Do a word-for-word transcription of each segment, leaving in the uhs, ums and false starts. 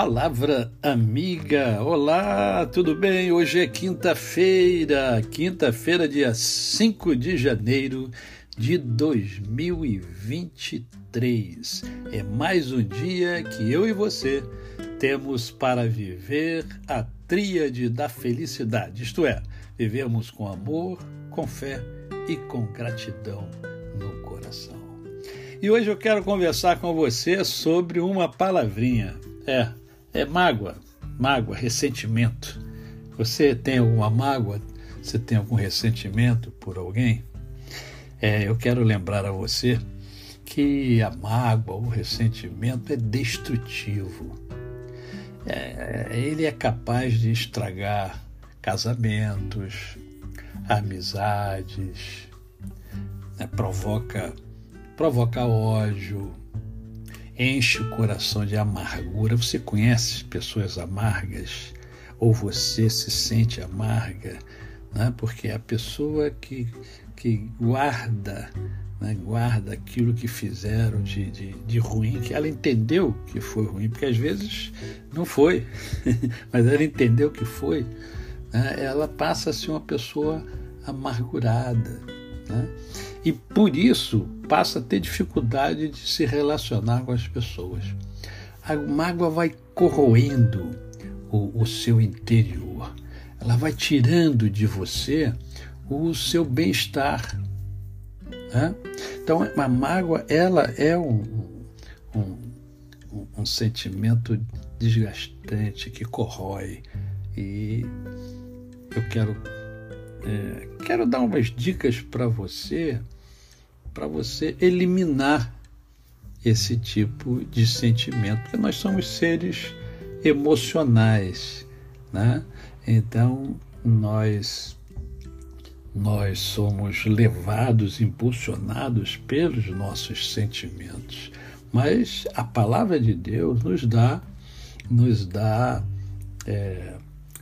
Palavra Amiga. Olá, tudo bem? Hoje é quinta-feira, quinta-feira, dia cinco de janeiro de dois mil e vinte e três. É mais um dia que eu e você temos para viver a tríade da felicidade, isto é, vivemos com amor, com fé e com gratidão no coração. E hoje eu quero conversar com você sobre uma palavrinha. É, é mágoa, mágoa, ressentimento. Você tem alguma mágoa? Você tem algum ressentimento por alguém? É, eu quero lembrar a você que a mágoa, o ressentimento é destrutivo. É, ele é capaz de estragar casamentos, amizades, né, provoca... provoca ódio, enche o coração de amargura. Você conhece pessoas amargas? Ou você se sente amarga? Né? Porque a pessoa que, que guarda, né? guarda aquilo que fizeram de, de, de ruim, que ela entendeu que foi ruim, porque às vezes não foi, mas ela entendeu que foi, né? Ela passa a ser uma pessoa amargurada, né? E por isso passa a ter dificuldade de se relacionar com as pessoas. A mágoa vai corroendo o, o seu interior. Ela vai tirando de você o seu bem-estar, né? Então, a mágoa ela é um, um, um sentimento desgastante que corrói. E eu quero... É, quero dar umas dicas para você, para você eliminar esse tipo de sentimento, porque nós somos seres emocionais, né? Então nós, nós somos levados, impulsionados pelos nossos sentimentos, mas a palavra de Deus nos dá, nos dá é,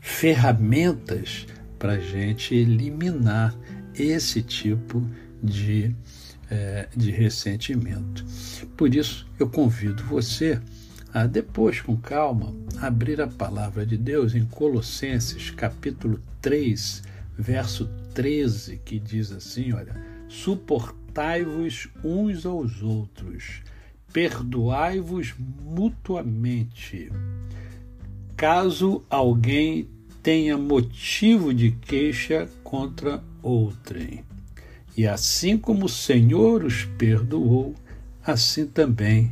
ferramentas para a gente eliminar esse tipo de, é, de ressentimento. Por isso, eu convido você a, depois, com calma, abrir a palavra de Deus em Colossenses, capítulo três, verso treze, que diz assim, olha, suportai-vos uns aos outros, perdoai-vos mutuamente, caso alguém tenha motivo de queixa contra outrem. E assim como o Senhor os perdoou, assim também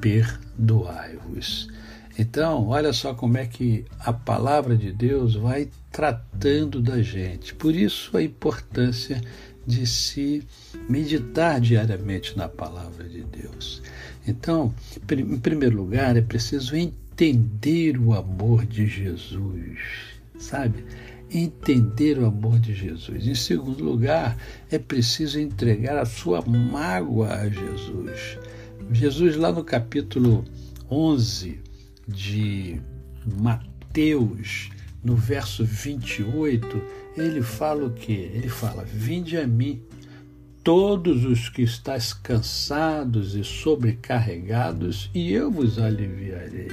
perdoai-vos. Então, olha só como é que a palavra de Deus vai tratando da gente. Por isso a importância de se meditar diariamente na palavra de Deus. Então, em primeiro lugar, é preciso entender o amor de Jesus. Sabe? Entender o amor de Jesus. Em segundo lugar, é preciso entregar a sua mágoa a Jesus. Jesus, lá no capítulo onze de Mateus, no verso vinte e oito, ele fala o quê? Ele fala, vinde a mim, todos os que estáis cansados e sobrecarregados, e eu vos aliviarei.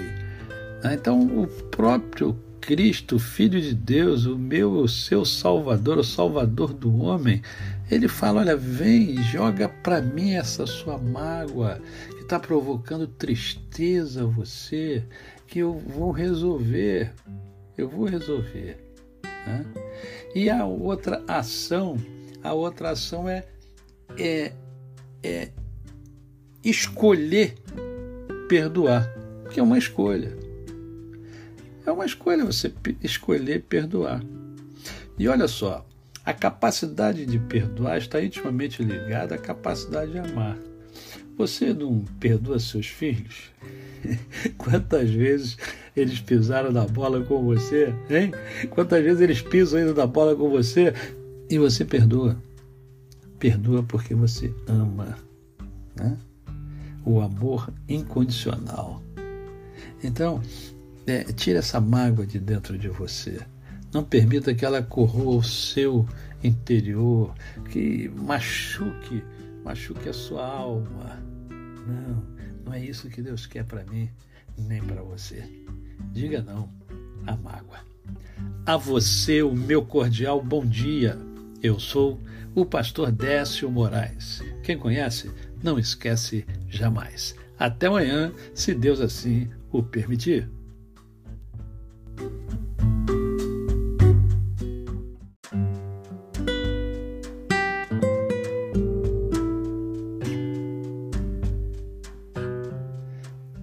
Então, o próprio Cristo, Filho de Deus, o meu, o seu Salvador, o Salvador do homem, ele fala, olha, vem, joga para mim essa sua mágoa que está provocando tristeza a você, que eu vou resolver, eu vou resolver. Né? E a outra ação, a outra ação é, é, é escolher perdoar, que é uma escolha. É uma escolha você escolher perdoar. E olha só, a capacidade de perdoar está intimamente ligada à capacidade de amar. Você não perdoa seus filhos? Quantas vezes eles pisaram na bola com você, hein? Quantas vezes eles pisam ainda na bola com você? E você perdoa. Perdoa porque você ama, né? O amor incondicional. Então... É, tira essa mágoa de dentro de você. Não permita que ela corroa o seu interior, que machuque, machuque a sua alma. Não, não é isso que Deus quer para mim. nem para você. Diga não à mágoa. A você o meu cordial bom dia. Eu sou o pastor Décio Moraes. Quem conhece, não esquece jamais. Até amanhã, se Deus assim o permitir.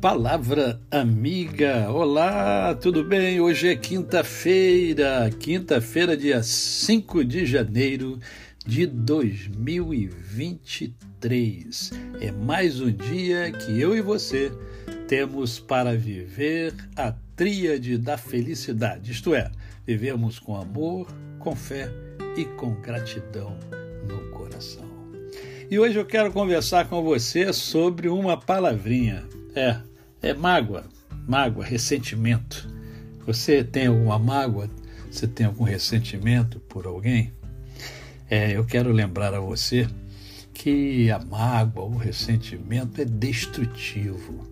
Palavra amiga. Olá, tudo bem? Hoje é quinta-feira, quinta-feira, dia cinco de janeiro de dois mil e vinte e três. É mais um dia que eu e você temos para viver a tríade da felicidade, isto é, vivemos com amor, com fé e com gratidão no coração. E hoje eu quero conversar com você sobre uma palavrinha, é... É mágoa, mágoa, ressentimento. Você tem alguma mágoa? Você tem algum ressentimento por alguém? É, eu quero lembrar a você que a mágoa, o ressentimento é destrutivo.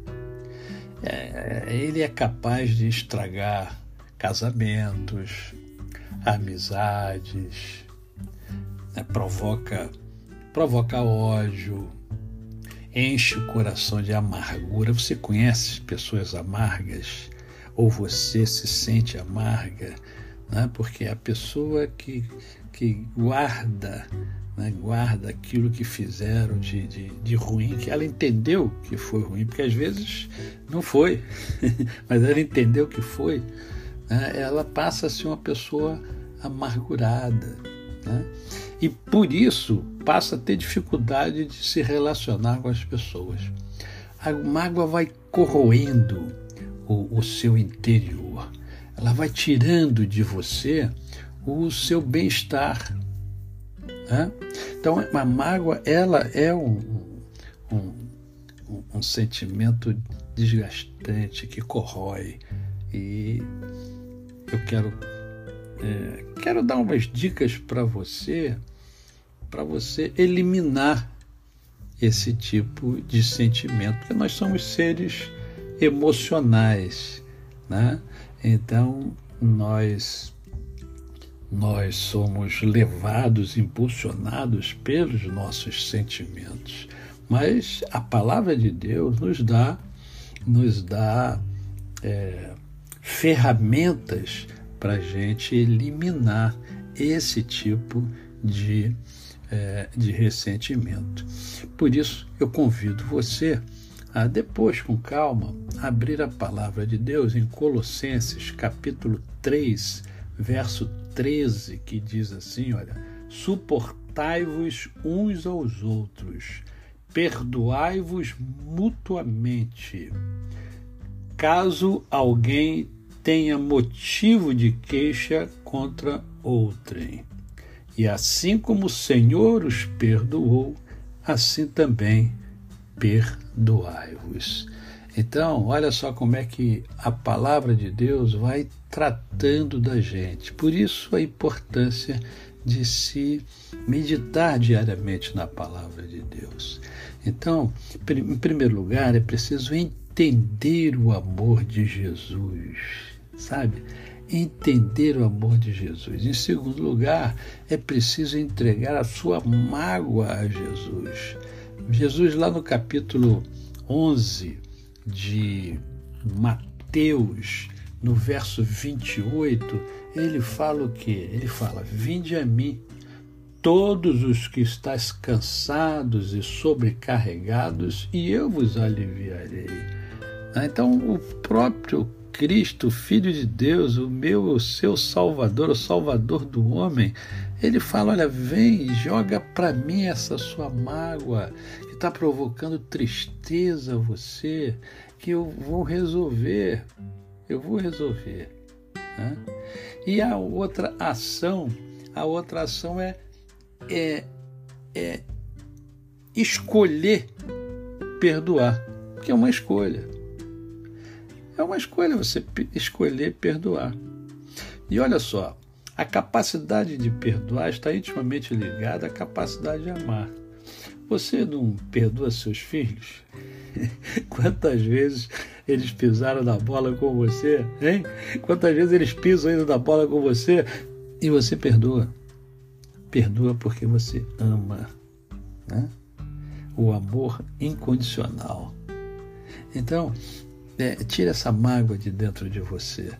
É, ele é capaz de estragar casamentos, amizades, né, provoca, provoca ódio. Enche o coração de amargura. Você conhece pessoas amargas? Ou você se sente amarga? Né? Porque a pessoa que, que guarda, né? guarda aquilo que fizeram de, de, de ruim, que ela entendeu que foi ruim, porque às vezes não foi, mas ela entendeu que foi, né? Ela passa a ser uma pessoa amargurada. Né? E por isso passa a ter dificuldade de se relacionar com as pessoas. A mágoa vai corroendo o, o seu interior. Ela vai tirando de você o seu bem-estar. Né? Então a mágoa ela é um, um, um, um sentimento desgastante que corrói. E eu quero... É, quero dar umas dicas para você, para você eliminar esse tipo de sentimento, porque nós somos seres emocionais, né? Então nós, nós somos levados, impulsionados pelos nossos sentimentos, mas a palavra de Deus nos dá, nos dá é, ferramentas para a gente eliminar esse tipo de, é, de ressentimento. Por isso, eu convido você a, depois, com calma, abrir a palavra de Deus em Colossenses, capítulo três, verso treze, que diz assim, olha, suportai-vos uns aos outros, perdoai-vos mutuamente, caso alguém tenha motivo de queixa contra outrem. E assim como o Senhor os perdoou, assim também perdoai-vos. Então, olha só como é que a palavra de Deus vai tratando da gente. Por isso a importância de se meditar diariamente na palavra de Deus. Então, em primeiro lugar, é preciso entender o amor de Jesus. Sabe? Entender o amor de Jesus. Em segundo lugar, é preciso entregar a sua mágoa a Jesus. Jesus, lá no capítulo onze de Mateus, no verso vinte e oito, ele fala o quê? Ele fala, vinde a mim, todos os que estáis cansados e sobrecarregados, e eu vos aliviarei. Então, o próprio Cristo, Filho de Deus, o meu, o seu Salvador, o Salvador do homem, ele fala, olha, vem, joga para mim essa sua mágoa que está provocando tristeza a você, que eu vou resolver, eu vou resolver. Né? E a outra ação, a outra ação é, é, é escolher perdoar, que é uma escolha. É uma escolha você escolher perdoar. E olha só, a capacidade de perdoar está intimamente ligada à capacidade de amar. Você não perdoa seus filhos? Quantas vezes eles pisaram na bola com você, hein? Quantas vezes eles pisam ainda na bola com você e você perdoa. Perdoa porque você ama, né? O amor incondicional. Então, é, tira essa mágoa de dentro de você.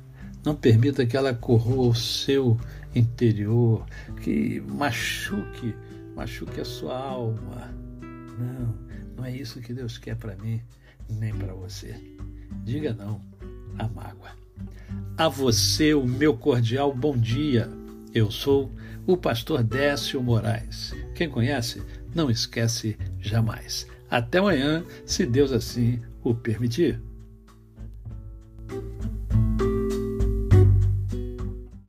Não permita que ela corroa o seu interior, que machuque, machuque a sua alma. Não, não é isso que Deus quer para mim, nem para você. Diga não à mágoa. A você, o meu cordial bom dia. Eu sou o pastor Décio Moraes. Quem conhece, não esquece jamais. Até amanhã, se Deus assim o permitir.